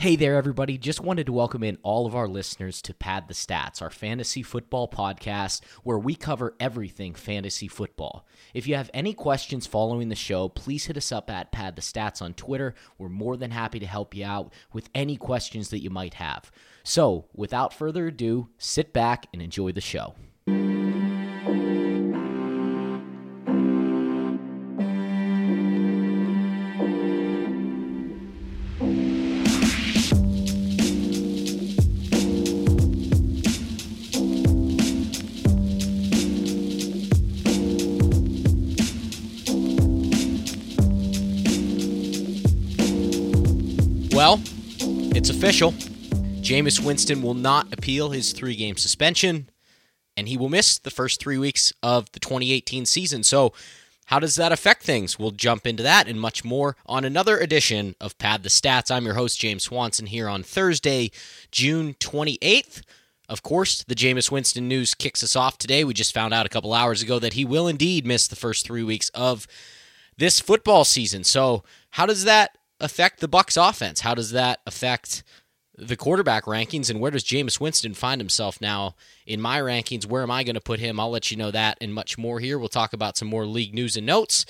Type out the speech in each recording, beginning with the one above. Hey there, everybody. Just wanted to welcome in all of our listeners to Pad the Stats, our fantasy football podcast where we cover everything fantasy football. If you have any questions following the show, please hit us up at Pad the Stats on Twitter. We're more than happy to help you out with any questions that you might have. So, without further ado, sit back and enjoy the show. Well, it's official. Jameis Winston will not appeal his 3-game suspension, and he will miss the first 3 weeks of the 2018 season. So how does that affect things? We'll jump into that and much more on another edition of Pad the Stats. I'm your host, James Swanson, here on Thursday, June 28th. Of course, the Jameis Winston news kicks us off today. We just found out a couple hours ago that he will indeed miss the first 3 weeks of this football season. So how does that affect the Bucks offense? How does that affect the quarterback rankings, and where does Jameis Winston find himself now in my rankings? Where am I going to put him? I'll let you know that and much more here. We'll talk about some more league news and notes.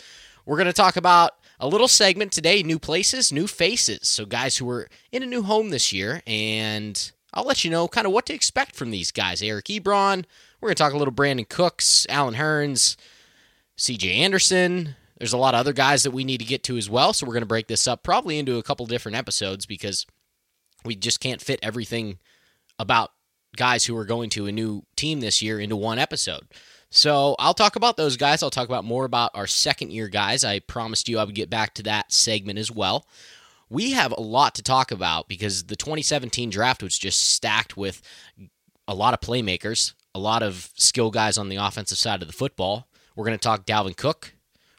We're going to talk about a little segment today, new places, new faces. So guys who are in a new home this year, and I'll let you know kind of what to expect from these guys. Eric Ebron, we're going to talk a little Brandon Cooks, Allen Hurns, C.J. Anderson. There's a lot of other guys that we need to get to as well, so we're going to break this up probably into a couple different episodes because we just can't fit everything about guys who are going to a new team this year into one episode. So I'll talk about those guys. I'll talk about more about our second-year guys. I promised you I would get back to that segment as well. We have a lot to talk about because the 2017 draft was just stacked with a lot of playmakers, a lot of skill guys on the offensive side of the football. We're going to talk Dalvin Cook.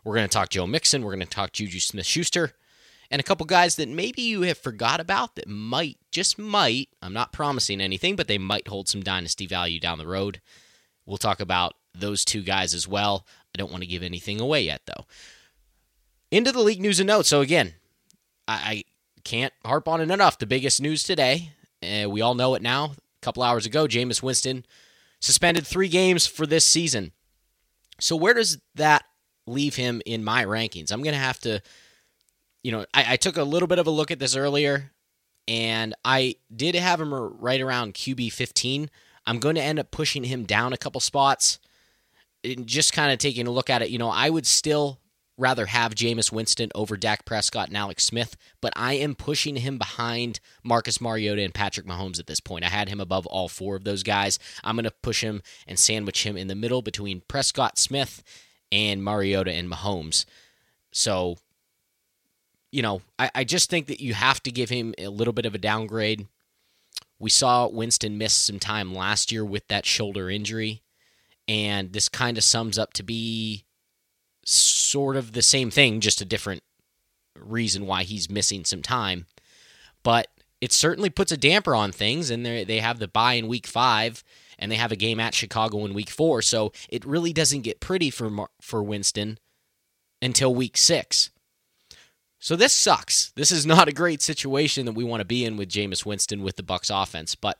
We're going to talk Joe Mixon. We're going to talk Juju Smith-Schuster. And a couple guys that maybe you have forgot about that might, just might, I'm not promising anything, but they might hold some dynasty value down the road. We'll talk about those two guys as well. I don't want to give anything away yet, though. Into the league news and notes. So, again, I can't harp on it enough. The biggest news today, we all know it now, a couple hours ago, Jameis Winston suspended 3 games for this season. So where does that leave him in my rankings? I'm going to have to, you know, I took a little bit of a look at this earlier, and I did have him right around QB 15. I'm going to end up pushing him down a couple spots and just kind of taking a look at it. You know, I would still rather have Jameis Winston over Dak Prescott and Alex Smith, but I am pushing him behind Marcus Mariota and Patrick Mahomes at this point. I had him above all 4 of those guys. I'm going to push him and sandwich him in the middle between Prescott, Smith, and Mariota and Mahomes. So, you know, I just think that you have to give him a little bit of a downgrade. We saw Winston miss some time last year with that shoulder injury, and this kind of sums up to be sort of the same thing, just a different reason why he's missing some time. But it certainly puts a damper on things, and they have the bye in week 5, and they have a game at Chicago in week 4, so it really doesn't get pretty for Winston until week 6. So this sucks. This is not a great situation that we want to be in with Jameis Winston with the Bucs offense, but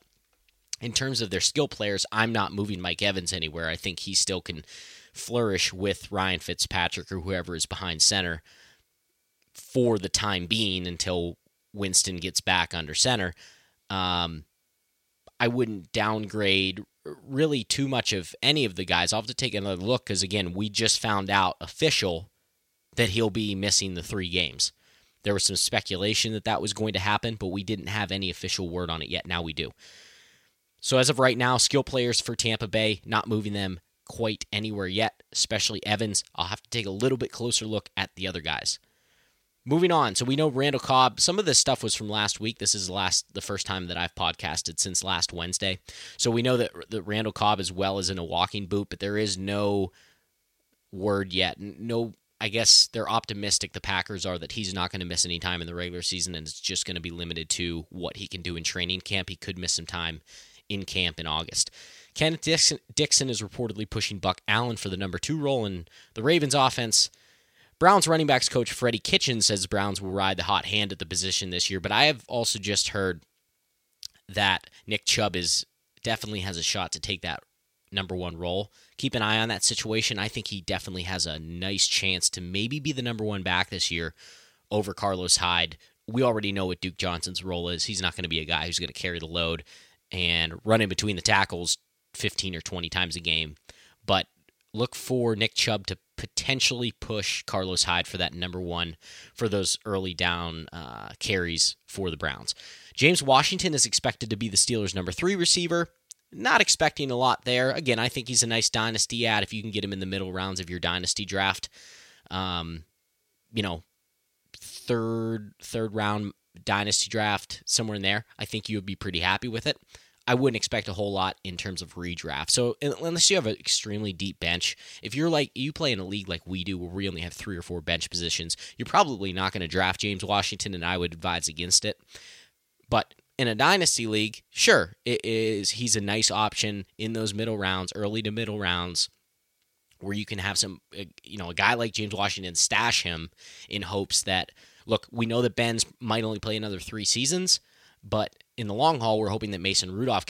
in terms of their skill players, I'm not moving Mike Evans anywhere. I think he still can flourish with Ryan Fitzpatrick or whoever is behind center for the time being until Winston gets back under center. I wouldn't downgrade really too much of any of the guys. I'll have to take another look because, again, we just found out official that he'll be missing the 3 games. There was some speculation that that was going to happen, but we didn't have any official word on it yet. Now we do. So as of right now, skill players for Tampa Bay, not moving them quite anywhere yet, especially Evans. I'll have to take a little bit closer look at the other guys. Moving on, so we know Randall Cobb, some of this stuff was from last week. This is the first time that I've podcasted since last Wednesday. So we know that Randall Cobb as well is in a walking boot, but there is no word yet. No, I guess they're optimistic, the Packers are, that he's not going to miss any time in the regular season, and it's just going to be limited to what he can do in training camp. He could miss some time in camp in August. Kenneth Dixon is reportedly pushing Buck Allen for the number 2 role in the Ravens offense. Browns running backs coach Freddie Kitchens says Browns will ride the hot hand at the position this year, but I have also just heard that Nick Chubb definitely has a shot to take that number one role. Keep an eye on that situation. I think he definitely has a nice chance to maybe be the number one back this year over Carlos Hyde. We already know what Duke Johnson's role is. He's not going to be a guy who's going to carry the load and run in between the tackles 15 or 20 times a game. But look for Nick Chubb to potentially push Carlos Hyde for that number one for those early down carries for the Browns. James Washington is expected to be the Steelers' number three receiver. Not expecting a lot there. Again, I think he's a nice dynasty ad if you can get him in the middle rounds of your dynasty draft. Third round dynasty draft, somewhere in there. I think you would be pretty happy with it. I wouldn't expect a whole lot in terms of redraft. So unless you have an extremely deep bench, if you're like you play in a league like we do where we only have 3 or 4 bench positions, you're probably not going to draft James Washington, and I would advise against it. But in a dynasty league, sure, he's a nice option in those middle rounds, early to middle rounds, where you can have some, a guy like James Washington stash him in hopes that, look, we know that Benz might only play another 3 seasons, but in the long haul, we're hoping that Mason Rudolph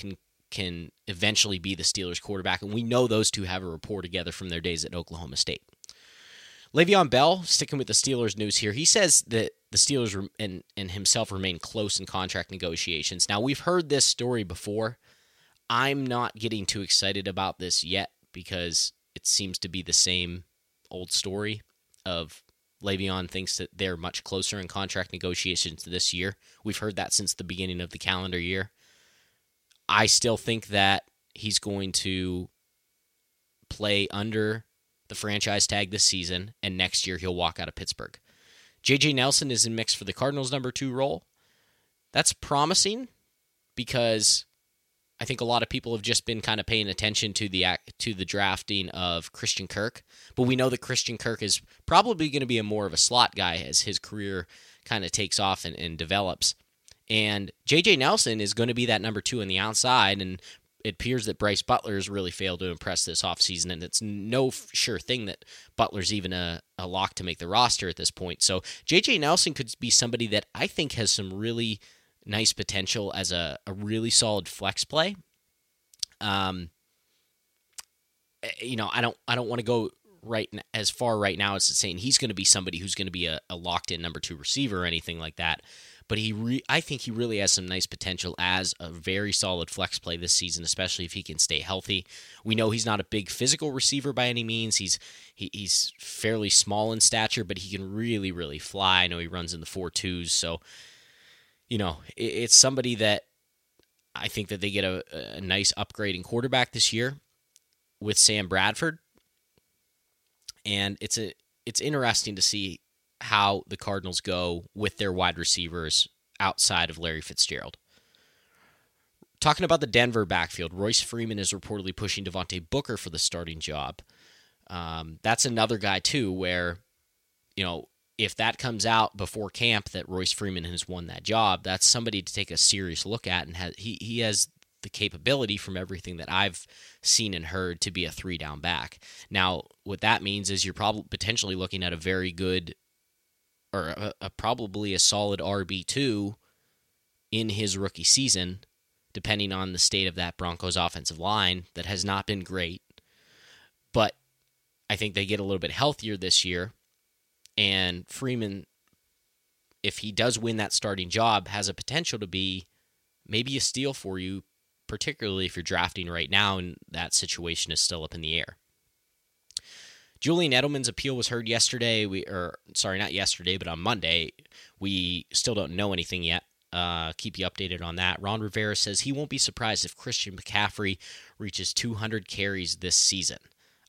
can eventually be the Steelers quarterback, and we know those two have a rapport together from their days at Oklahoma State. Le'Veon Bell, sticking with the Steelers news here, he says that the Steelers and himself remain close in contract negotiations. Now, we've heard this story before. I'm not getting too excited about this yet because it seems to be the same old story of Le'Veon thinks that they're much closer in contract negotiations this year. We've heard that since the beginning of the calendar year. I still think that he's going to play under the franchise tag this season, and next year he'll walk out of Pittsburgh. J.J. Nelson is in mix for the Cardinals' number 2 role. That's promising because I think a lot of people have just been kind of paying attention to the drafting of Christian Kirk, but we know that Christian Kirk is probably going to be more of a slot guy as his career kind of takes off and develops. And J.J. Nelson is going to be that number 2 on the outside, and it appears that Bryce Butler has really failed to impress this offseason, and it's no sure thing that Butler's even a lock to make the roster at this point. So J.J. Nelson could be somebody that I think has some really nice potential as a really solid flex play. I don't want to go as far right now as it's saying he's going to be somebody who's going to be a locked-in number 2 receiver or anything like that. But I think he really has some nice potential as a very solid flex play this season, especially if he can stay healthy. We know he's not a big physical receiver by any means. He's fairly small in stature, but he can really, really fly. I know he runs in the 4.2s, so it's somebody that I think that they get a nice upgrade in quarterback this year with Sam Bradford. And it's interesting to see how the Cardinals go with their wide receivers outside of Larry Fitzgerald. Talking about the Denver backfield, Royce Freeman is reportedly pushing Devontae Booker for the starting job. That's another guy, too, where, if that comes out before camp that Royce Freeman has won that job, that's somebody to take a serious look at, and he has the capability from everything that I've seen and heard to be a 3-down back. Now, what that means is you're probably potentially looking at a very good or probably a solid RB2 in his rookie season, depending on the state of that Broncos offensive line that has not been great. But I think they get a little bit healthier this year. And Freeman, if he does win that starting job, has a potential to be maybe a steal for you, particularly if you're drafting right now and that situation is still up in the air. Julian Edelman's appeal was heard yesterday. On Monday. We still don't know anything yet. Keep you updated on that. Ron Rivera says he won't be surprised if Christian McCaffrey reaches 200 carries this season.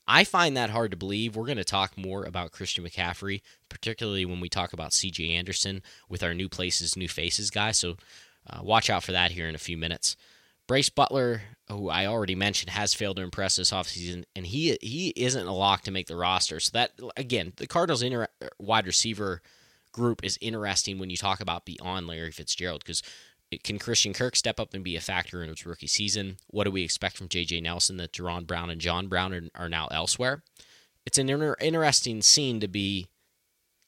I find that hard to believe. We're going to talk more about Christian McCaffrey, particularly when we talk about C.J. Anderson with our new places, new faces guy. So watch out for that here in a few minutes. Bryce Butler, who I already mentioned, has failed to impress this offseason, and he isn't a lock to make the roster. So that, again, the Cardinals' wide receiver group is interesting when you talk about beyond Larry Fitzgerald, because can Christian Kirk step up and be a factor in his rookie season? What do we expect from J.J. Nelson that Jerron Brown and John Brown are now elsewhere? It's an interesting scene to be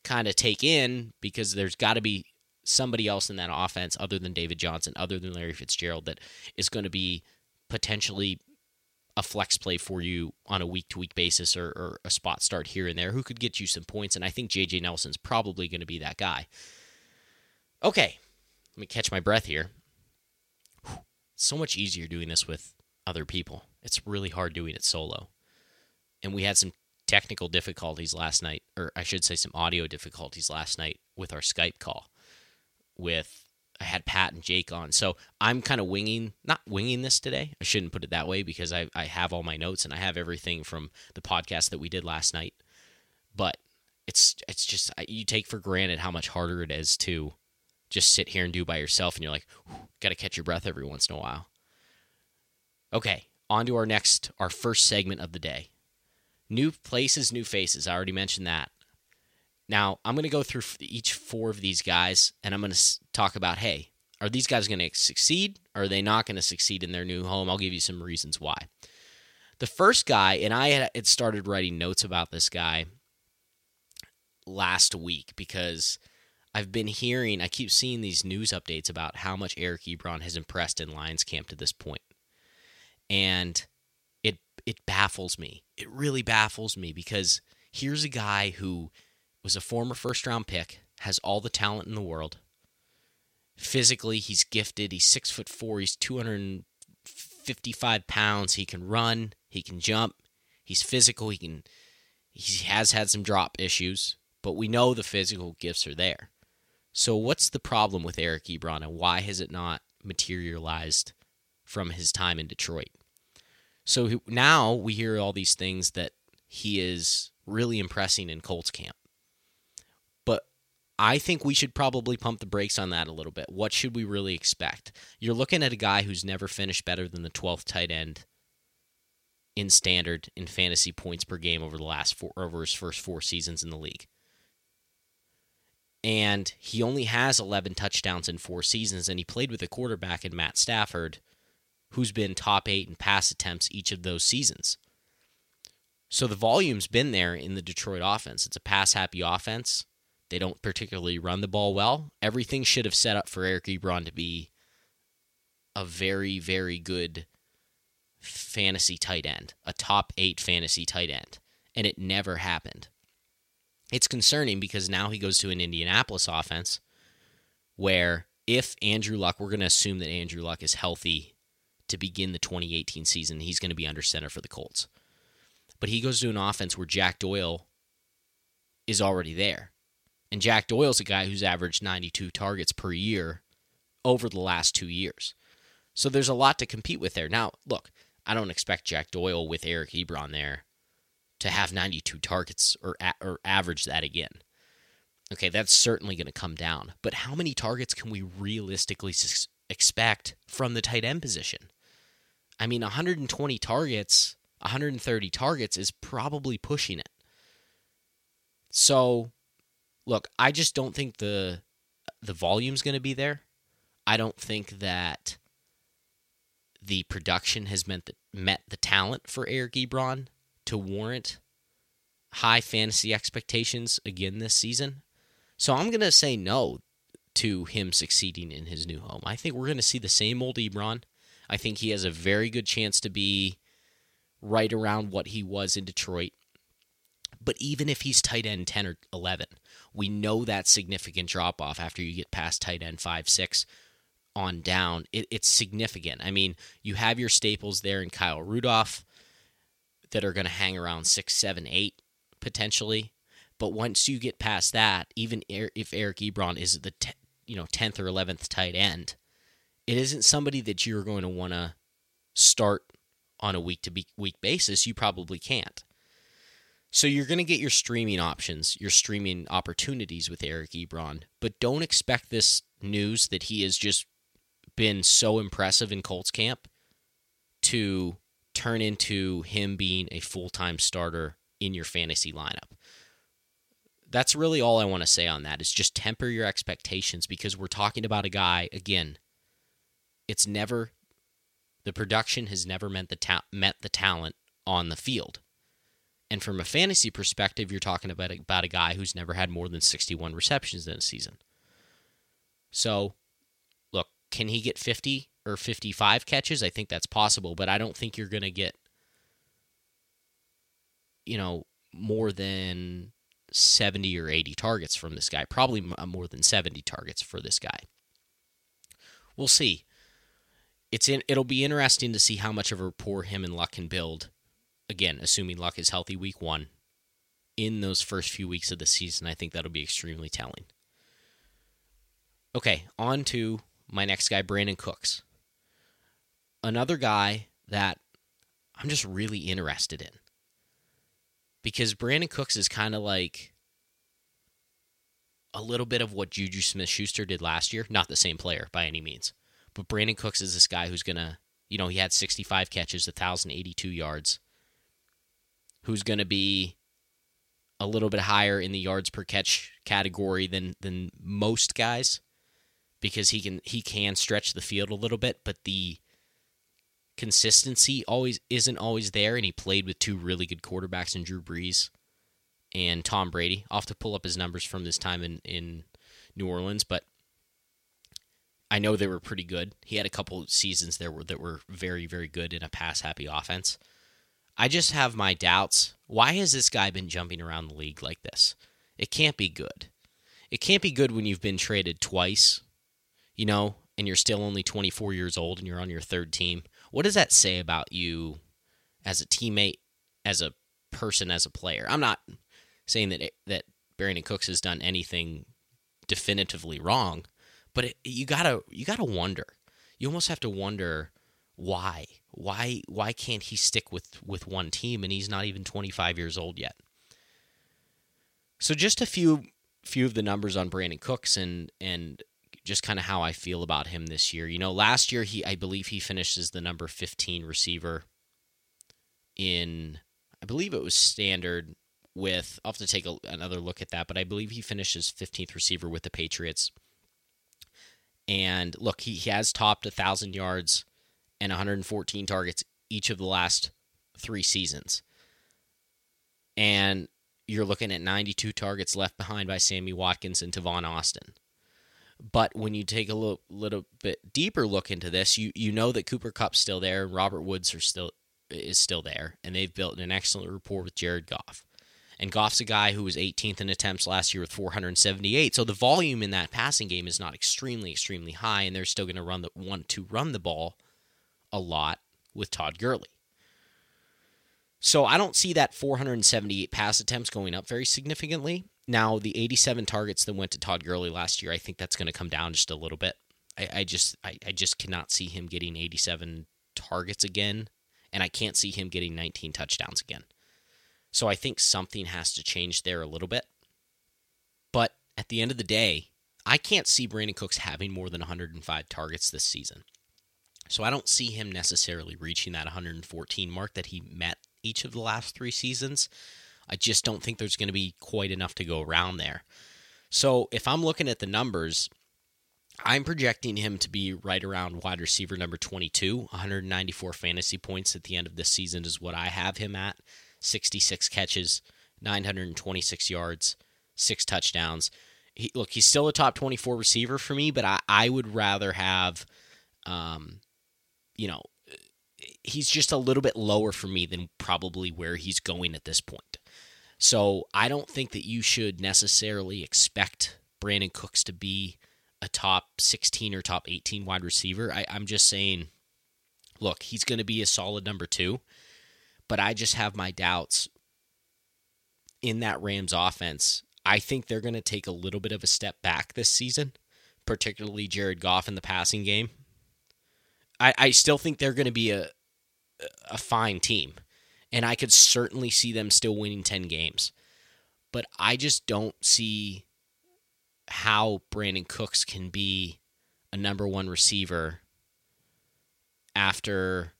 kind of take in, because there's got to be somebody else in that offense other than David Johnson, other than Larry Fitzgerald, that is going to be potentially a flex play for you on a week-to-week basis, or a spot start here and there, who could get you some points, and I think J.J. Nelson's probably going to be that guy. Okay, let me catch my breath here. Whew. So much easier doing this with other people. It's really hard doing it solo. And we had some technical difficulties last night, or I should say some audio difficulties last night with our Skype call. I had Pat and Jake on. So I'm kind of not winging this today. I shouldn't put it that way, because I have all my notes and I have everything from the podcast that we did last night. But it's just, you take for granted how much harder it is to just sit here and do by yourself. And you're like, got to catch your breath every once in a while. Okay, on to our first segment of the day. New places, new faces. I already mentioned that. Now, I'm going to go through each four of these guys, and I'm going to talk about, hey, are these guys going to succeed? Or are they not going to succeed in their new home? I'll give you some reasons why. The first guy, and I had started writing notes about this guy last week, because I've been hearing, I keep seeing these news updates about how much Eric Ebron has impressed in Lions camp to this point. And it baffles me. It really baffles me, because here's a guy who was a former first-round pick, has all the talent in the world. Physically, he's gifted. He's 6'4", he's 255 pounds. He can run, he can jump, he's physical, he has had some drop issues, but we know the physical gifts are there. So what's the problem with Eric Ebron, and why has it not materialized from his time in Detroit? So now we hear all these things that he is really impressing in Colts camp. I think we should probably pump the brakes on that a little bit. What should we really expect? You're looking at a guy who's never finished better than the 12th tight end in standard in fantasy points per game over his first four seasons in the league. And he only has 11 touchdowns in four seasons, and he played with a quarterback in Matt Stafford, who's been top 8 in pass attempts each of those seasons. So the volume's been there in the Detroit offense. It's a pass-happy offense. They don't particularly run the ball well. Everything should have set up for Eric Ebron to be a very, very good fantasy tight end, a top 8 fantasy tight end, and it never happened. It's concerning, because now he goes to an Indianapolis offense where, if Andrew Luck, we're going to assume that Andrew Luck is healthy to begin the 2018 season, he's going to be under center for the Colts. But he goes to an offense where Jack Doyle is already there. And Jack Doyle's a guy who's averaged 92 targets per year over the last 2 years. So there's a lot to compete with there. Now, look, I don't expect Jack Doyle with Eric Ebron there to have 92 targets or average that again. Okay, that's certainly going to come down. But how many targets can we realistically expect from the tight end position? I mean, 120 targets, 130 targets is probably pushing it. So look, I just don't think the volume's going to be there. I don't think that the production has met the talent for Eric Ebron to warrant high fantasy expectations again this season. So I'm going to say no to him succeeding in his new home. I think we're going to see the same old Ebron. I think he has a very good chance to be right around what he was in Detroit. But even if he's tight end 10 or 11, we know that significant drop-off after you get past tight end 5, 6 on down. It's significant. I mean, you have your staples there in Kyle Rudolph that are going to hang around 6, 7, 8 potentially. But once you get past that, even if Eric Ebron is the 10th or 11th tight end, it isn't somebody that you're going to want to start on a week-to-week basis. You probably can't. So you're going to get your streaming options, your streaming opportunities with Eric Ebron, but don't expect this news that he has just been so impressive in Colts camp to turn into him being a full-time starter in your fantasy lineup. That's really all I want to say on that, is just temper your expectations, because we're talking about a guy, again, the production has never met the talent on the field. And from a fantasy perspective, you're talking about a guy who's never had more than 61 receptions in a season. So, look, can he get 50 or 55 catches? I think that's possible, but I don't think you're going to get, you know, more than 70 or 80 targets from this guy. Probably more than 70 targets for this guy. We'll see. It'll be interesting to see how much of a rapport him and Luck can build. Again, assuming Luck is healthy week one, in those first few weeks of the season, I think that'll be extremely telling. Okay, on to my next guy, Brandon Cooks. Another guy that I'm just really interested in. Because Brandon Cooks is kind of like a little bit of what Juju Smith-Schuster did last year. Not the same player by any means. But Brandon Cooks is this guy who's going to, you know, he had 65 catches, 1,082 yards. Who's going to be a little bit higher in the yards per catch category than most guys, because he can stretch the field a little bit, but the consistency isn't always there, and he played with two really good quarterbacks in Drew Brees and Tom Brady. I'll have to pull up his numbers from this time in New Orleans, but I know they were pretty good. He had a couple seasons there that were very, very good in a pass-happy offense. I just have my doubts. Why has this guy been jumping around the league like this? It can't be good. It can't be good when you've been traded twice, you know, and you're still only 24 years old and you're on your third team. What does that say about you as a teammate, as a person, as a player? I'm not saying that Brandon Cooks has done anything definitively wrong, but you gotta wonder. You almost have to wonder why. Why can't he stick with one team, and he's not even 25 years old yet? So just a few of the numbers on Brandon Cooks and just kind of how I feel about him this year. You know, last year I believe he finished as the number 15 receiver in, I believe it was standard with, I'll have to take another look at that, but I believe he finished as 15th receiver with the Patriots. And look, he has topped 1,000 yards and 114 targets each of the last three seasons. And you're looking at 92 targets left behind by Sammy Watkins and Tavon Austin. But when you take a little bit deeper look into this, you know that Cooper Kupp's still there and Robert Woods is still there, and they've built an excellent rapport with Jared Goff. And Goff's a guy who was 18th in attempts last year with 478, so the volume in that passing game is not extremely, extremely high, and they're still going to want to run the ball a lot with Todd Gurley. So I don't see that 478 pass attempts going up very significantly. Now, the 87 targets that went to Todd Gurley last year, I think that's going to come down just a little bit. I just cannot see him getting 87 targets again, and I can't see him getting 19 touchdowns again. So I think something has to change there a little bit. But at the end of the day, I can't see Brandon Cooks having more than 105 targets this season. So I don't see him necessarily reaching that 114 mark that he met each of the last three seasons. I just don't think there's going to be quite enough to go around there. So if I'm looking at the numbers, I'm projecting him to be right around wide receiver number 22. 194 fantasy points at the end of this season is what I have him at. 66 catches, 926 yards, 6 touchdowns. He's still a top 24 receiver for me, but I would rather have... he's just a little bit lower for me than probably where he's going at this point. So I don't think that you should necessarily expect Brandon Cooks to be a top 16 or top 18 wide receiver. I'm just saying, look, he's going to be a solid number 2, but I just have my doubts in that Rams offense. I think they're going to take a little bit of a step back this season, particularly Jared Goff in the passing game. I still think they're going to be a fine team, and I could certainly see them still winning 10 games. But I just don't see how Brandon Cooks can be a number one receiver after,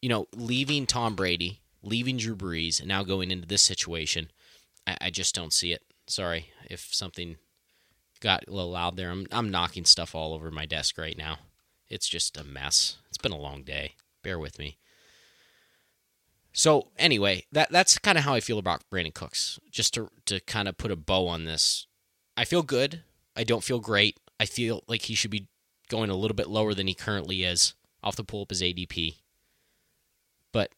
you know, leaving Tom Brady, leaving Drew Brees, and now going into this situation. I just don't see it. Sorry if something got a little loud there. I'm knocking stuff all over my desk right now. It's just a mess. It's been a long day. Bear with me. So anyway, that's kind of how I feel about Brandon Cooks. Just to kind of put a bow on this, I feel good. I don't feel great. I feel like he should be going a little bit lower than he currently is. I'll have to pull up his ADP. But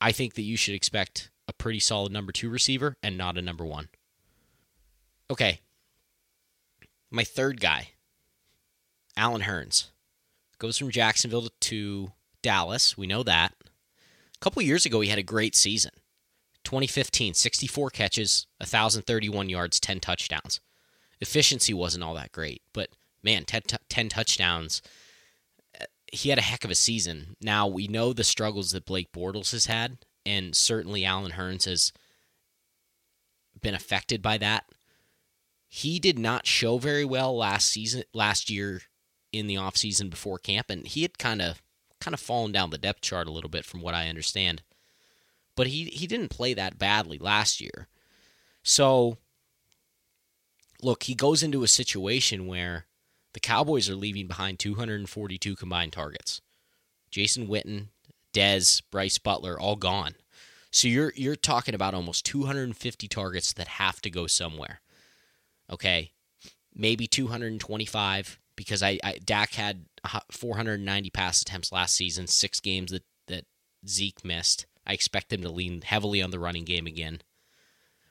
I think that you should expect a pretty solid number 2 receiver and not a number 1. Okay. My third guy, Allen Hurns, goes from Jacksonville to Dallas. We know that. A couple years ago, he had a great season. 2015, 64 catches, 1,031 yards, 10 touchdowns. Efficiency wasn't all that great, but man, 10 touchdowns. He had a heck of a season. Now, we know the struggles that Blake Bortles has had, and certainly Allen Hurns has been affected by that. He did not show very well last year in the offseason before camp, and he had kind of fallen down the depth chart a little bit from what I understand. But he didn't play that badly last year. So, look, he goes into a situation where the Cowboys are leaving behind 242 combined targets. Jason Witten, Dez, Bryce Butler, all gone. So you're talking about almost 250 targets that have to go somewhere. Okay, maybe 225 because Dak had 490 pass attempts last season, 6 games that Zeke missed. I expect him to lean heavily on the running game again.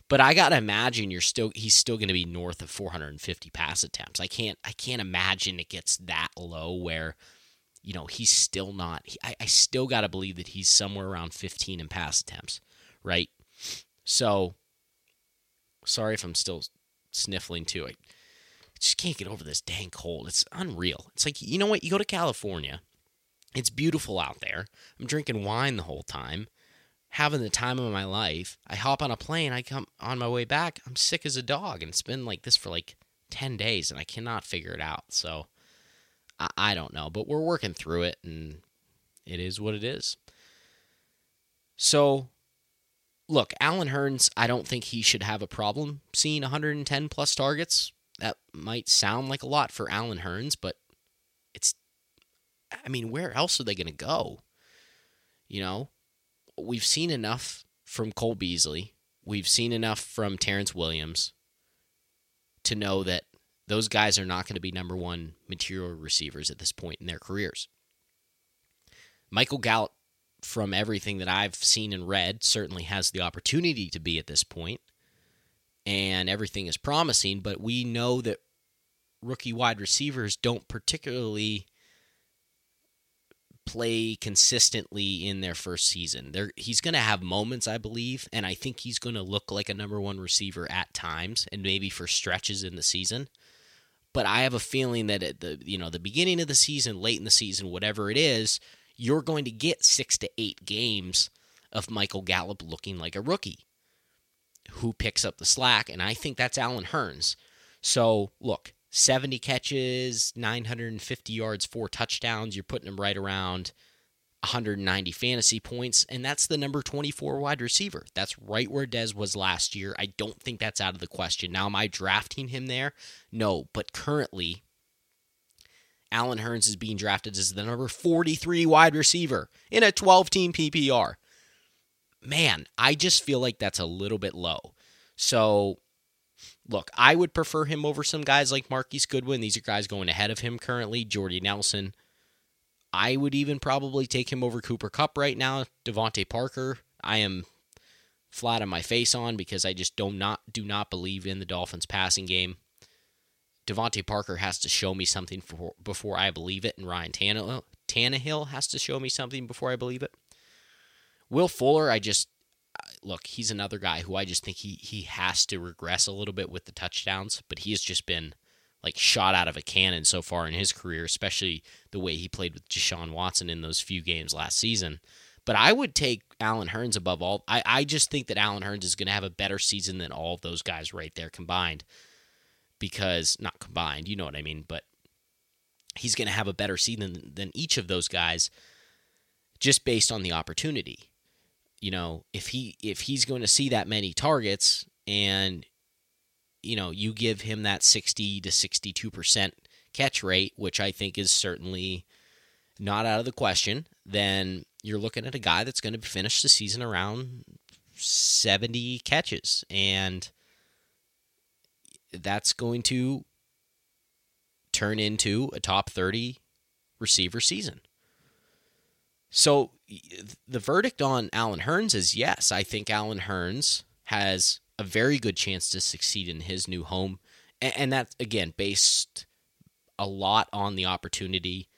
But I gotta imagine he's still gonna be north of 450 pass attempts. I can't imagine it gets that low where, you know, he's still not. I still gotta believe that he's somewhere around 15 in pass attempts, right? So, sorry if I'm still sniffling too. I just can't get over this dang cold. It's unreal. It's like, you know what? You go to California. It's beautiful out there. I'm drinking wine the whole time, having the time of my life. I hop on a plane. I come on my way back. I'm sick as a dog, and it's been like this for like 10 days, and I cannot figure it out. So I don't know, but we're working through it, and it is what it is. So, look, Allen Hurns, I don't think he should have a problem seeing 110-plus targets. That might sound like a lot for Allen Hurns, but it's, I mean, where else are they going to go? You know? We've seen enough from Cole Beasley. We've seen enough from Terrence Williams to know that those guys are not going to be number 1 material receivers at this point in their careers. Michael Gallup, from everything that I've seen and read, certainly has the opportunity to be at this point, and everything is promising, but we know that rookie wide receivers don't particularly play consistently in their first season. He's going to have moments, I believe, and I think he's going to look like a number 1 receiver at times, and maybe for stretches in the season. But I have a feeling that at the beginning of the season, late in the season, whatever it is, you're going to get 6 to 8 games of Michael Gallup looking like a rookie who picks up the slack, and I think that's Allen Hurns. So, look, 70 catches, 950 yards, 4 touchdowns. You're putting him right around 190 fantasy points, and that's the number 24 wide receiver. That's right where Dez was last year. I don't think that's out of the question. Now, am I drafting him there? No, but currently, Allen Hurns is being drafted as the number 43 wide receiver in a 12-team PPR. Man, I just feel like that's a little bit low. So, look, I would prefer him over some guys like Marquise Goodwin. These are guys going ahead of him currently. Jordy Nelson. I would even probably take him over Cooper Kupp right now. Devontae Parker, I am flat on my face on because I just do not believe in the Dolphins' passing game. Devontae Parker has to show me something before I believe it, and Ryan Tannehill has to show me something before I believe it. Will Fuller, look, he's another guy who I just think he has to regress a little bit with the touchdowns, but he has just been like shot out of a cannon so far in his career, especially the way he played with Deshaun Watson in those few games last season. But I would take Allen Hurns above all. I just think that Allen Hurns is going to have a better season than all of those guys right there combined. Because, not combined, you know what I mean, but he's going to have a better season than each of those guys just based on the opportunity. You know, if he's going to see that many targets and, you know, you give him that 60 to 62% catch rate, which I think is certainly not out of the question, then you're looking at a guy that's going to finish the season around 70 catches. And that's going to turn into a top 30 receiver season. So the verdict on Allen Hurns is yes, I think Allen Hurns has a very good chance to succeed in his new home. And that's, again, based a lot on the opportunity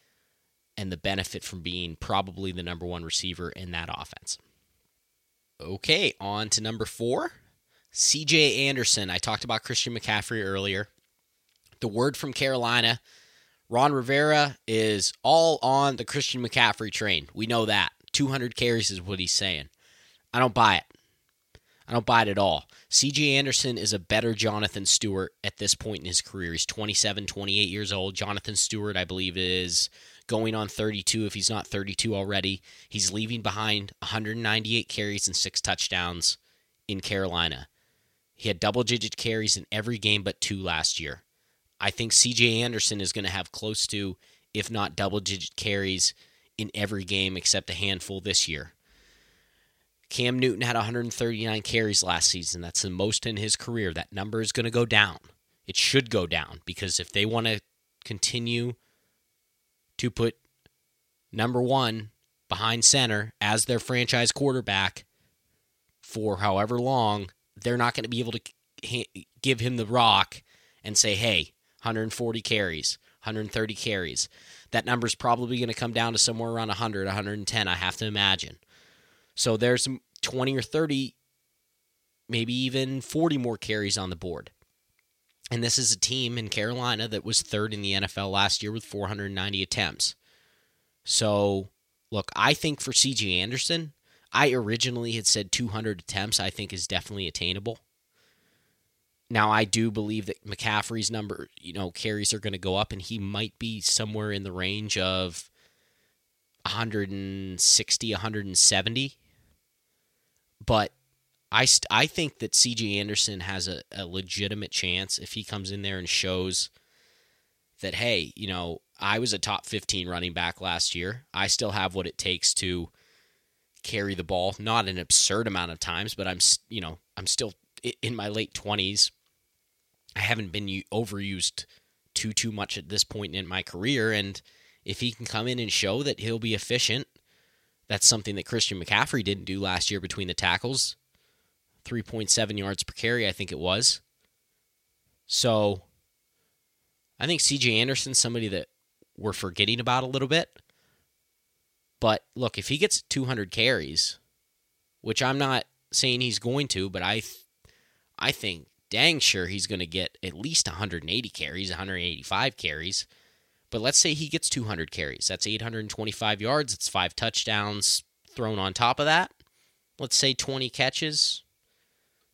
and the benefit from being probably the number one receiver in that offense. Okay, on to number 4, C.J. Anderson. I talked about Christian McCaffrey earlier. The word from Carolina, Ron Rivera is all on the Christian McCaffrey train. We know that. 200 carries is what he's saying. I don't buy it. I don't buy it at all. C.J. Anderson is a better Jonathan Stewart at this point in his career. He's 27, 28 years old. Jonathan Stewart, I believe, is going on 32 if he's not 32 already. He's leaving behind 198 carries and 6 touchdowns in Carolina. He had double-digit carries in every game but 2 last year. I think C.J. Anderson is going to have close to, if not double-digit carries in every game except a handful this year. Cam Newton had 139 carries last season. That's the most in his career. That number is going to go down. It should go down because if they want to continue to put number one behind center as their franchise quarterback for however long, they're not going to be able to give him the rock and say, hey, 140 carries, 130 carries. That number's probably going to come down to somewhere around 100, 110, I have to imagine. So there's 20 or 30, maybe even 40 more carries on the board. And this is a team in Carolina that was third in the NFL last year with 490 attempts. So, look, I think for C.J. Anderson, I originally had said 200 attempts I think is definitely attainable. Now, I do believe that McCaffrey's number, carries are going to go up, and he might be somewhere in the range of 160, 170. But I think that C.J. Anderson has a legitimate chance if he comes in there and shows that, hey, I was a top 15 running back last year. I still have what it takes to carry the ball, not an absurd amount of times, but I'm still in my late 20s. I haven't been overused too much at this point in my career, and if he can come in and show that he'll be efficient, that's something that Christian McCaffrey didn't do last year between the tackles. 3.7 yards per carry, I think it was. So I think C.J. Anderson's somebody that we're forgetting about a little bit. But look, if he gets 200 carries, which I'm not saying he's going to, but I think dang sure he's going to get at least 180 carries, 185 carries. But let's say he gets 200 carries. That's 825 yards. It's 5 touchdowns thrown on top of that. Let's say 20 catches.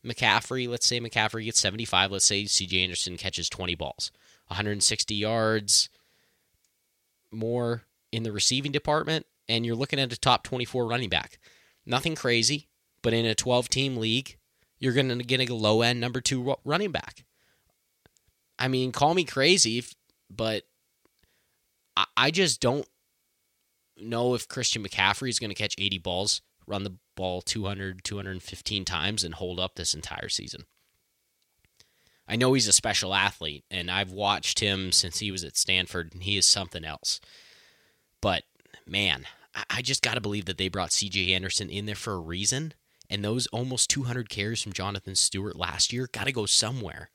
Let's say McCaffrey gets 75. Let's say C.J. Anderson catches 20 balls. 160 yards more in the receiving department, and you're looking at a top 24 running back. Nothing crazy, but in a 12-team league, you're going to get a low-end number 2 running back. I mean, call me crazy, but I just don't know if Christian McCaffrey is going to catch 80 balls, run the ball 200, 215 times, and hold up this entire season. I know he's a special athlete, and I've watched him since he was at Stanford, and he is something else. But, man, I just got to believe that they brought C.J. Anderson in there for a reason, and those almost 200 carries from Jonathan Stewart last year got to go somewhere.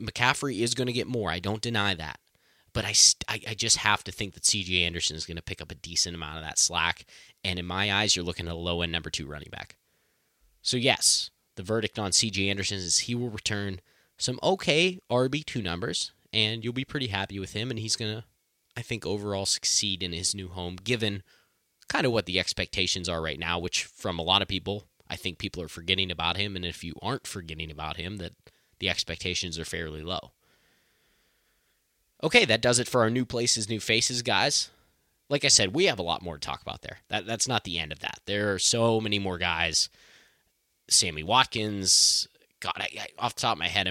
McCaffrey is going to get more. I don't deny that. But I just have to think that C.J. Anderson is going to pick up a decent amount of that slack. And in my eyes, you're looking at a low-end number 2 running back. So yes, the verdict on C.J. Anderson is he will return some okay RB2 numbers, and you'll be pretty happy with him. And he's going to, I think, overall succeed in his new home, given kind of what the expectations are right now, which from a lot of people, I think people are forgetting about him. And if you aren't forgetting about him, that the expectations are fairly low. Okay, that does it for our new places, new faces, guys. Like I said, we have a lot more to talk about there. That's not the end of that. There are so many more guys. Sammy Watkins. God, off the top of my head,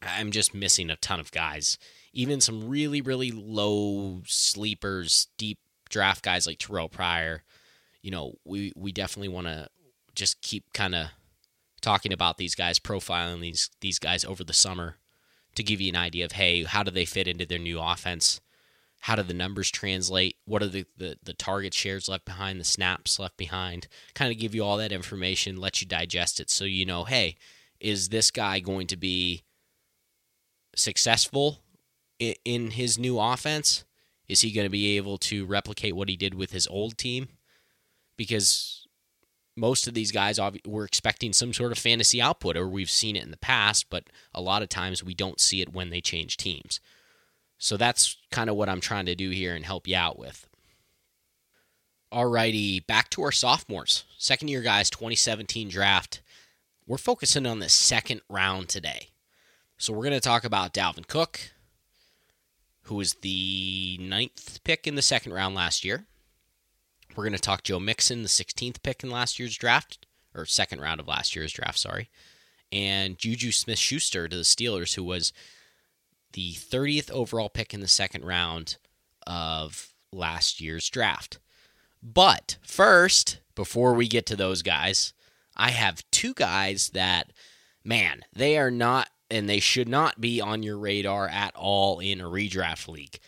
I'm just missing a ton of guys. even some really, really low sleepers, deep draft guys like Terrell Pryor, you know, we definitely want to just keep kind of talking about these guys, profiling these guys over the summer to give you an idea of, hey, how do they fit into their new offense? How do the numbers translate? What are the target shares left behind, the snaps left behind? Kind of give you all that information, let you digest it so you know, hey, is this guy going to be successful in his new offense? Is he going to be able to replicate what he did with his old team? Because most of these guys, we're expecting some sort of fantasy output, or we've seen it in the past, but a lot of times we don't see it when they change teams. So that's kind of what I'm trying to do here and help you out with. Alrighty, back to our sophomores. Second-year guys, 2017 draft. We're focusing on the second round today. So we're going to talk about Dalvin Cook, who was the 9th pick in the second round last year. We're going to talk Joe Mixon, the 16th pick in last year's draft, or second round of last year's draft, sorry. And Juju Smith-Schuster to the Steelers, who was the 30th overall pick in the second round of last year's draft. But first, before we get to those guys, I have two guys that, man, they are not and they should not be on your radar at all in a redraft league.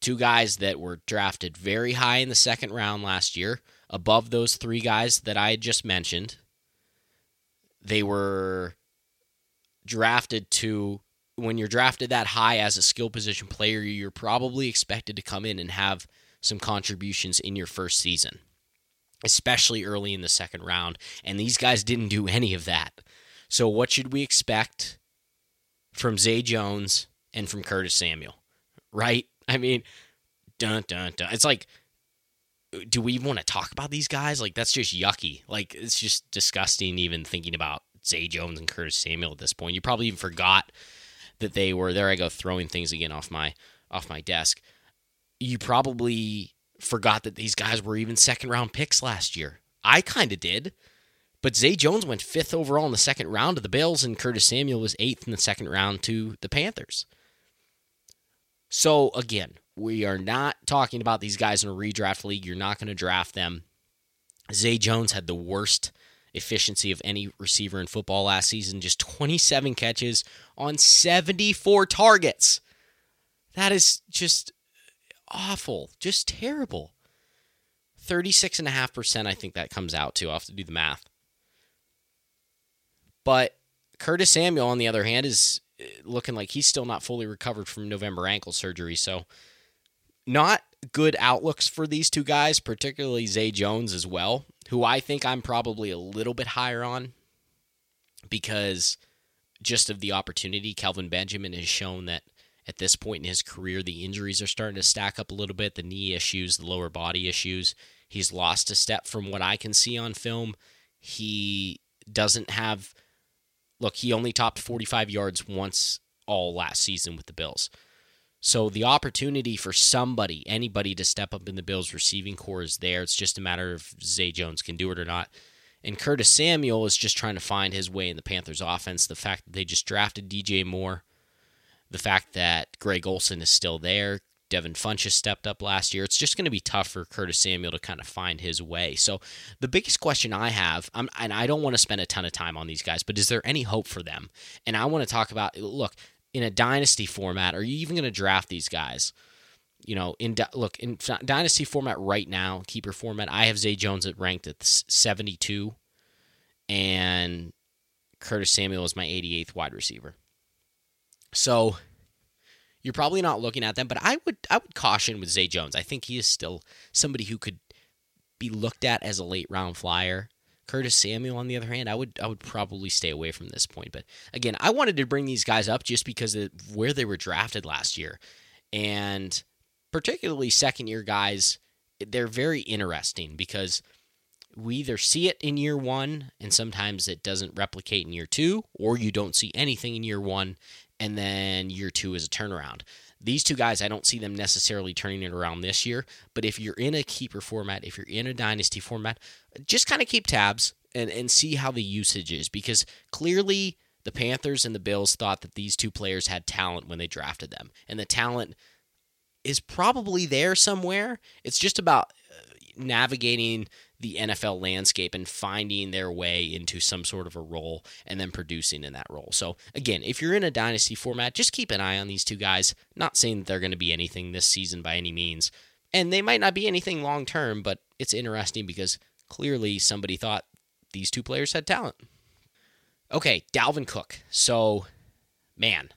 Two guys that were drafted very high in the second round last year, above those three guys that I just mentioned. They were drafted to... When you're drafted that high as a skill position player, you're probably expected to come in and have some contributions in your first season, especially early in the second round. And these guys didn't do any of that. So what should we expect from Zay Jones and from Curtis Samuel, right? I mean, dun, dun, dun. It's like, do we even want to talk about these guys? Like, that's just yucky. Like, it's just disgusting even thinking about Zay Jones and Curtis Samuel at this point. You probably even forgot that they were there. I go throwing things again off my desk. You probably forgot that these guys were even second round picks last year. I kind of did, but Zay Jones went 5th overall in the second round to the Bills, and Curtis Samuel was 8th in the second round to the Panthers. So again, we are not talking about these guys in a redraft league. You're not going to draft them. Zay Jones had the worst efficiency of any receiver in football last season, just 27 catches on 74 targets. That is just awful, just terrible. 36.5%, I think that comes out to. I'll have to do the math. But Curtis Samuel, on the other hand, is looking like he's still not fully recovered from November ankle surgery, so not good outlooks for these two guys, particularly Zay Jones as well, who I think I'm probably a little bit higher on because just of the opportunity. Kelvin Benjamin has shown that at this point in his career, the injuries are starting to stack up a little bit, the knee issues, the lower body issues. He's lost a step from what I can see on film. He doesn't have... Look, he only topped 45 yards once all last season with the Bills. So the opportunity for somebody, anybody, to step up in the Bills' receiving core is there. It's just a matter of Zay Jones can do it or not. And Curtis Samuel is just trying to find his way in the Panthers' offense. The fact that they just drafted DJ Moore, the fact that Greg Olsen is still there, Devin Funchess stepped up last year. It's just going to be tough for Curtis Samuel to kind of find his way. So the biggest question I have, and I don't want to spend a ton of time on these guys, but is there any hope for them? And I want to talk about, look, in a dynasty format, are you even going to draft these guys? You know, in dynasty format right now, keeper format, I have Zay Jones ranked at 72, and Curtis Samuel is my 88th wide receiver. So you're probably not looking at them, but I would caution with Zay Jones. I think he is still somebody who could be looked at as a late round flyer. Curtis Samuel, on the other hand, I would probably stay away from this point. But again, I wanted to bring these guys up just because of where they were drafted last year. And particularly second-year guys, they're very interesting because we either see it in year one and sometimes it doesn't replicate in year two, or you don't see anything in year one and then year two is a turnaround. These two guys, I don't see them necessarily turning it around this year, but if you're in a keeper format, if you're in a dynasty format, just kind of keep tabs and see how the usage is, because clearly The Panthers and the Bills thought that these two players had talent when they drafted them, and the talent is probably there somewhere. It's just about navigating the NFL landscape and finding their way into some sort of a role and then producing in that role. So again, if you're in a dynasty format, just keep an eye on these two guys. Not saying that they're going to be anything this season by any means, and they might not be anything long term, but it's interesting because clearly somebody thought these two players had talent. Okay, Dalvin Cook. So, man,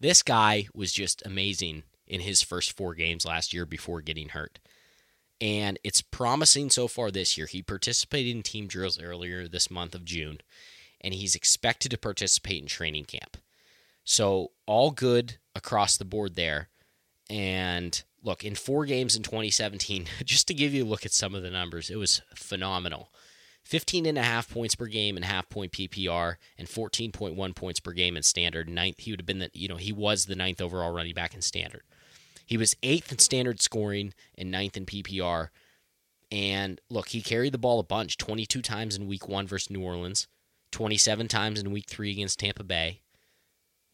this guy was just amazing in his first four games last year before getting hurt. And it's promising so far this year. He participated in team drills earlier this month of June, and he's expected to participate in training camp. So, all good across the board there. And look, in four games in 2017, just to give you a look at some of the numbers, it was phenomenal. 15.5 points per game in half-point PPR and 14.1 points per game in standard. Ninth, he would have been he was the ninth overall running back in standard. He was eighth in standard scoring and ninth in PPR. And look, he carried the ball a bunch, 22 times in Week 1 versus New Orleans, 27 times in Week 3 against Tampa Bay.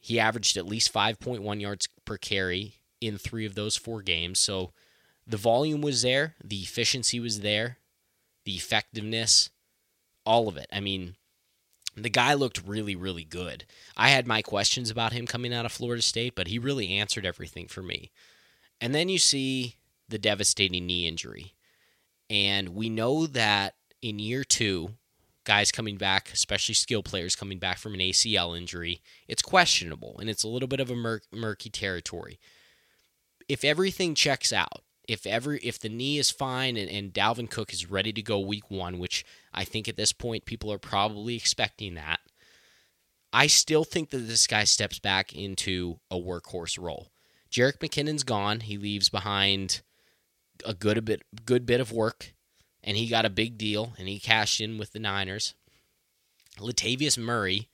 He averaged at least 5.1 yards per carry in three of those four games. So the volume was there, the efficiency was there, the effectiveness, all of it. I mean, the guy looked really, really good. I had my questions about him coming out of Florida State, but he really answered everything for me. And then you see the devastating knee injury. And we know that in year two, guys coming back, especially skill players coming back from an ACL injury, it's questionable, and it's a little bit of a murky territory. If everything checks out, if the knee is fine and Dalvin Cook is ready to go Week 1, which I think at this point people are probably expecting that, I still think that this guy steps back into a workhorse role. Jerick McKinnon's gone. He leaves behind a good bit of work, and he got a big deal, and he cashed in with the Niners. Latavius Murray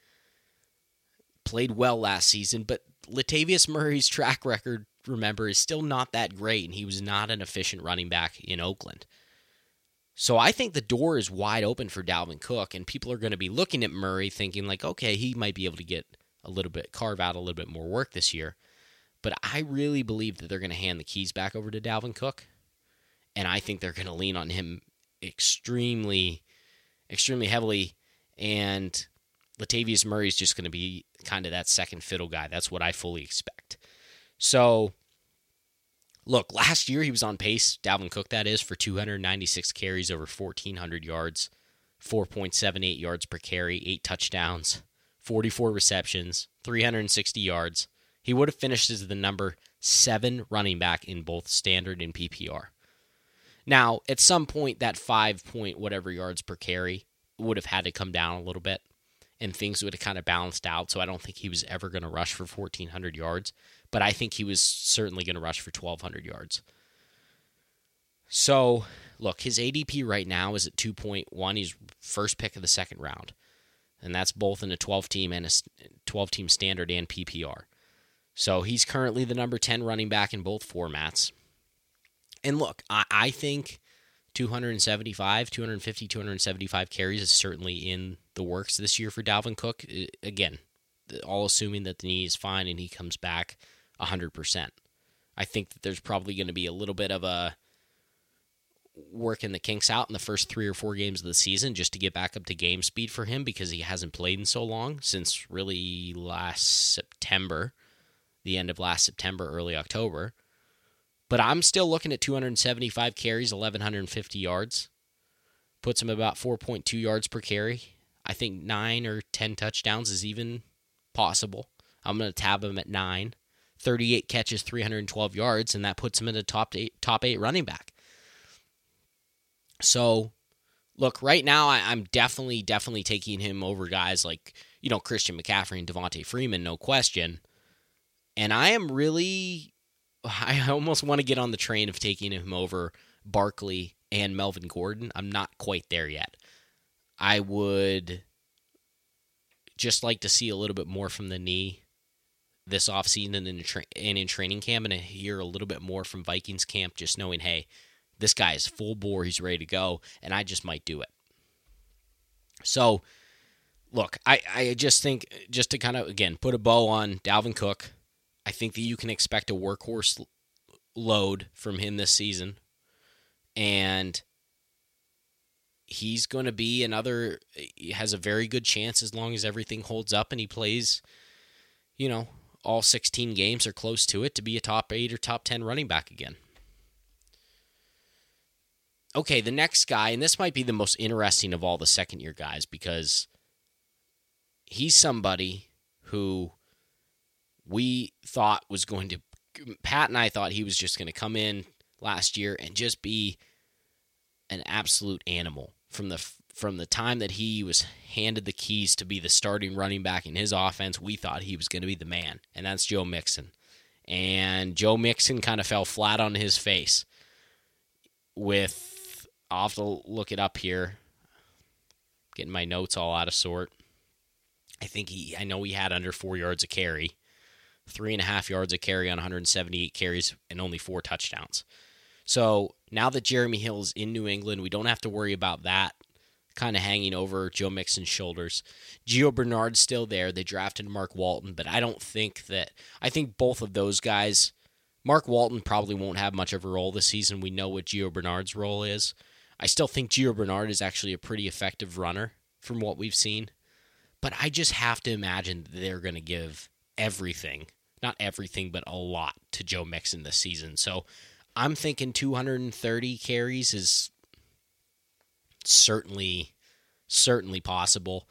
played well last season, but Latavius Murray's track record, remember, is still not that great, and he was not an efficient running back in Oakland. So I think the door is wide open for Dalvin Cook, and people are going to be looking at Murray thinking like, okay, he might be able to carve out a little bit more work this year. But I really believe that they're going to hand the keys back over to Dalvin Cook, and I think they're going to lean on him extremely, extremely heavily, and Latavius Murray is just going to be kind of that second fiddle guy. That's what I fully expect. So, look, last year he was on pace, Dalvin Cook that is, for 296 carries, over 1,400 yards, 4.78 yards per carry, 8 touchdowns, 44 receptions, 360 yards. He would have finished as the number 7 running back in both standard and PPR. Now, at some point, that 5 point whatever yards per carry would have had to come down a little bit, and things would have kind of balanced out, so I don't think he was ever going to rush for 1,400 yards, but I think he was certainly going to rush for 1,200 yards. So, look, his ADP right now is at 2.1. He's first pick of the second round, and that's both in a 12-team and a 12-team standard and PPR. So he's currently the number 10 running back in both formats. And look, I think 275 carries is certainly in the works this year for Dalvin Cook. Again, all assuming that the knee is fine and he comes back 100%. I think that there's probably going to be a little bit of a working the kinks out in the first 3 or 4 games of the season just to get back up to game speed for him, because he hasn't played in so long, since really last September, the end of last September, early October. But I'm still looking at 275 carries, 1,150 yards. Puts him about 4.2 yards per carry. I think 9 or 10 touchdowns is even possible. I'm going to tab him at 9. 38 catches, 312 yards, and that puts him in a top eight running back. So, look, right now I'm definitely taking him over guys like, Christian McCaffrey and Devontae Freeman, no question. And I almost want to get on the train of taking him over Barkley and Melvin Gordon. I'm not quite there yet. I would just like to see a little bit more from the knee this offseason and in training camp, and hear a little bit more from Vikings camp, just knowing, hey, this guy is full bore, he's ready to go, and I just might do it. So look, I just think, just to kind of, again, put a bow on Dalvin Cook, I think that you can expect a workhorse load from him this season. And he's going to be another, he has a very good chance as long as everything holds up and he plays, you know, all 16 games or close to it to be a top 8 or top 10 running back again. Okay, the next guy, and this might be the most interesting of all the second-year guys because he's somebody who we thought was going to, Pat and I thought he was just going to come in last year and just be an absolute animal from the time that he was handed the keys to be the starting running back in his offense. We thought he was going to be the man, and that's Joe Mixon. And Joe Mixon kind of fell flat on his face with, I'll have to look it up here, getting my notes all out of sort. I know he had under 4 yards a carry, 3.5 yards a carry on 178 carries, and only 4 touchdowns. So now that Jeremy Hill is in New England, we don't have to worry about that kind of hanging over Joe Mixon's shoulders. Gio Bernard's still there. They drafted Mark Walton, but I think both of those guys, Mark Walton probably won't have much of a role this season. We know what Gio Bernard's role is. I still think Gio Bernard is actually a pretty effective runner from what we've seen, but I just have to imagine that they're going to give everything, not everything, but a lot to Joe Mixon this season. So I'm thinking 230 carries is certainly possible.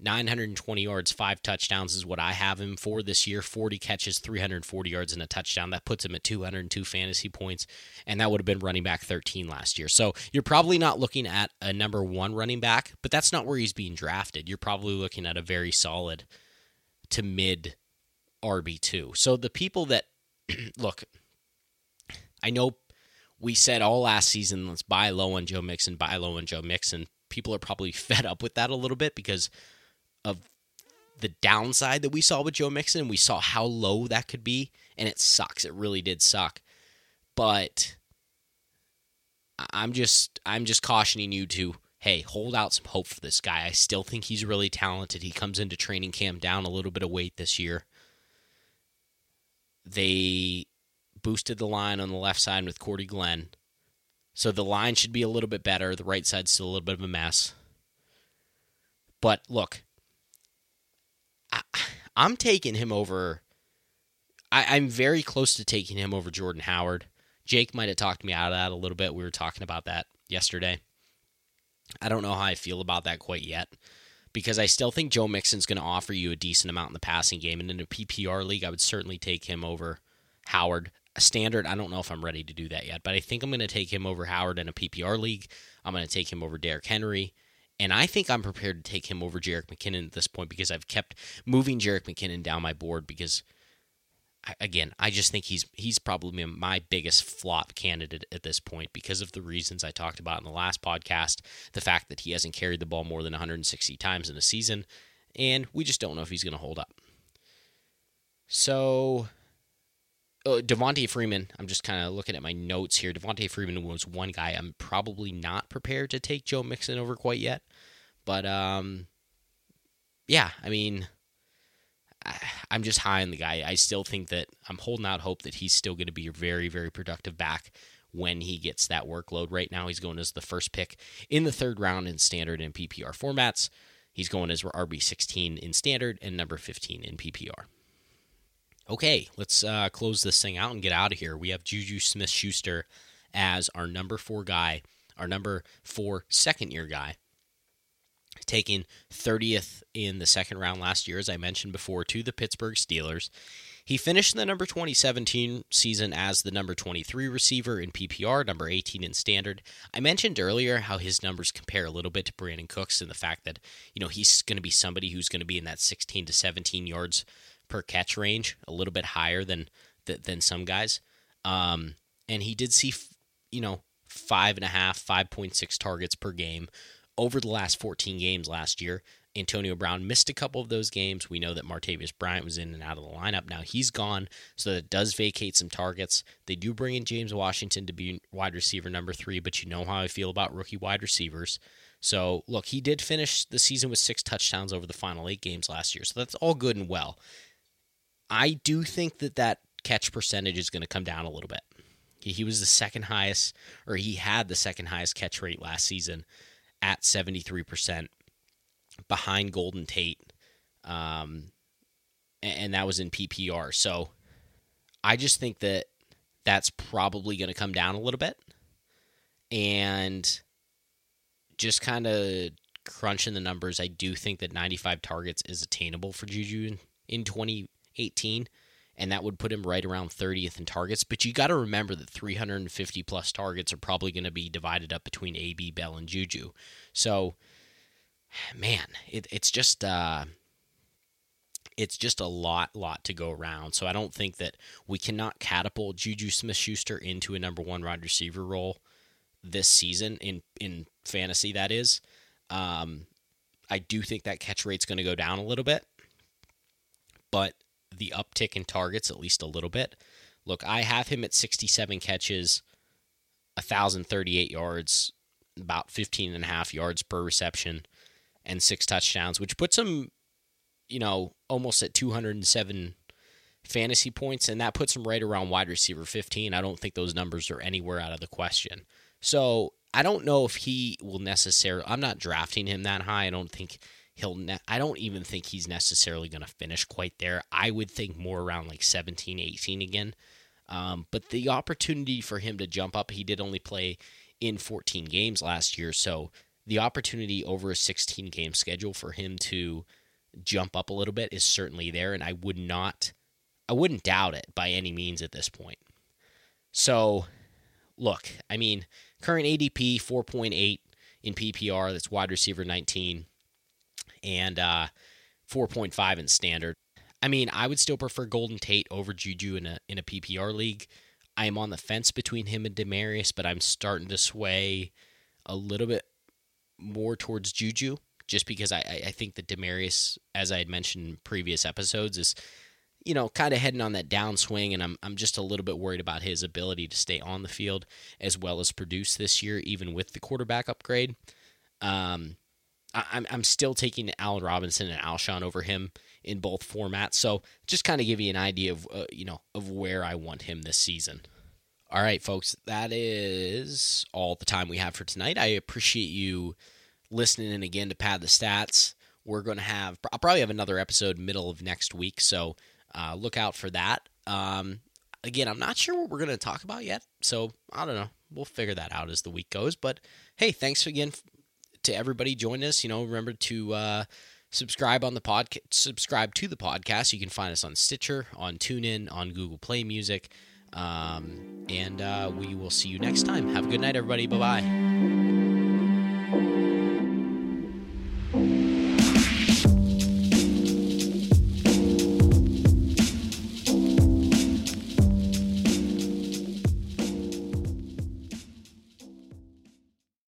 920 yards, 5 touchdowns is what I have him for this year. 40 catches, 340 yards, and a touchdown. That puts him at 202 fantasy points, and that would have been running back 13 last year. So you're probably not looking at a number 1 running back, but that's not where he's being drafted. You're probably looking at a very solid to mid RB2. So the people that look, I know we said all last season, let's buy low on Joe Mixon, buy low on Joe Mixon. People are probably fed up with that a little bit because of the downside that we saw with Joe Mixon. We saw how low that could be, and it sucks. It really did suck. But I'm just cautioning you to, hey, hold out some hope for this guy. I still think he's really talented. He comes into training camp down a little bit of weight this year. They boosted the line on the left side with Cordy Glenn. So the line should be a little bit better. The right side's still a little bit of a mess. But look, I'm taking him over. I'm very close to taking him over Jordan Howard. Jake might have talked me out of that a little bit. We were talking about that yesterday. I don't know how I feel about that quite yet, because I still think Joe Mixon's going to offer you a decent amount in the passing game. And in a PPR league, I would certainly take him over Howard. A standard, I don't know if I'm ready to do that yet, but I think I'm going to take him over Howard in a PPR league. I'm going to take him over Derrick Henry, and I think I'm prepared to take him over Jerick McKinnon at this point because I've kept moving Jerick McKinnon down my board because, again, I just think he's probably my biggest flop candidate at this point because of the reasons I talked about in the last podcast, the fact that he hasn't carried the ball more than 160 times in a season, and we just don't know if he's going to hold up. So Devontae Freeman, I'm just kind of looking at my notes here. Devontae Freeman was one guy I'm probably not prepared to take Joe Mixon over quite yet. But, yeah, I mean, I'm just high on the guy. I still think that I'm holding out hope that he's still going to be a very, very productive back when he gets that workload. Right now he's going as the first pick in the 3rd round in standard and PPR formats. He's going as RB16 in standard and number 15 in PPR. Okay, let's close this thing out and get out of here. We have Juju Smith-Schuster as our number 4 guy, our number 4 second-year guy, taking 30th in the 2nd round last year, as I mentioned before, to the Pittsburgh Steelers. He finished the number 2017 season as the number 23 receiver in PPR, number 18 in standard. I mentioned earlier how his numbers compare a little bit to Brandon Cooks and the fact that, you know, he's going to be somebody who's going to be in that 16 to 17 yards per catch range, a little bit higher than some guys, and he did see 5.6 targets per game over the last 14 games last year. Antonio Brown missed a couple of those games. We know that Martavius Bryant was in and out of the lineup. Now he's gone, so that does vacate some targets. They do bring in James Washington to be wide receiver number 3, but you know how I feel about rookie wide receivers. So, look, he did finish the season with 6 touchdowns over the final 8 games last year, so that's all good and well. I do think that that catch percentage is going to come down a little bit. He was the second highest, or he had the second highest catch rate last season at 73%, behind Golden Tate, and that was in PPR. So I just think that that's probably going to come down a little bit, and just kind of crunching the numbers, I do think that 95 targets is attainable for Juju in 2018, and that would put him right around 30th in targets. But you got to remember that 350-plus targets are probably going to be divided up between A.B., Bell, and Juju. So, man, it's just a lot to go around. So I don't think that we cannot catapult Juju Smith-Schuster into a number one wide receiver role this season, in fantasy, that is. I do think that catch rate's going to go down a little bit, but the uptick in targets, at least a little bit. Look, I have him at 67 catches, 1,038 yards, about 15.5 yards per reception, and 6 touchdowns, which puts him, almost at 207 fantasy points, and that puts him right around wide receiver 15. I don't think those numbers are anywhere out of the question. So I don't know if he will necessarily... I'm not drafting him that high. I don't think I don't even think he's necessarily going to finish quite there. I would think more around like 17, 18 again. But the opportunity for him to jump up, he did only play in 14 games last year, so the opportunity over a 16-game schedule for him to jump up a little bit is certainly there, and I wouldn't doubt it by any means at this point. So, look, current ADP 4.8 in PPR, that's wide receiver 19, and 4.5 in standard. I would still prefer Golden Tate over Juju in a PPR league. I am on the fence between him and Demaryius, but I'm starting to sway a little bit more towards Juju, just because I think that Demaryius, as I had mentioned in previous episodes, is kind of heading on that downswing, and I'm just a little bit worried about his ability to stay on the field as well as produce this year, even with the quarterback upgrade. I'm still taking Allen Robinson and Alshon over him in both formats. So just kind of give you an idea of of where I want him this season. All right, folks, that is all the time we have for tonight. I appreciate you listening in again to Pad the Stats. We're going to have, I'll probably have another episode middle of next week, so look out for that. Again, I'm not sure what we're going to talk about yet, so I don't know. We'll figure that out as the week goes. But hey, thanks again to everybody joining us. Remember to subscribe to the podcast. You can find us on Stitcher, on TuneIn, on Google Play Music, and we will see you next time. Have a good night, everybody. Bye bye.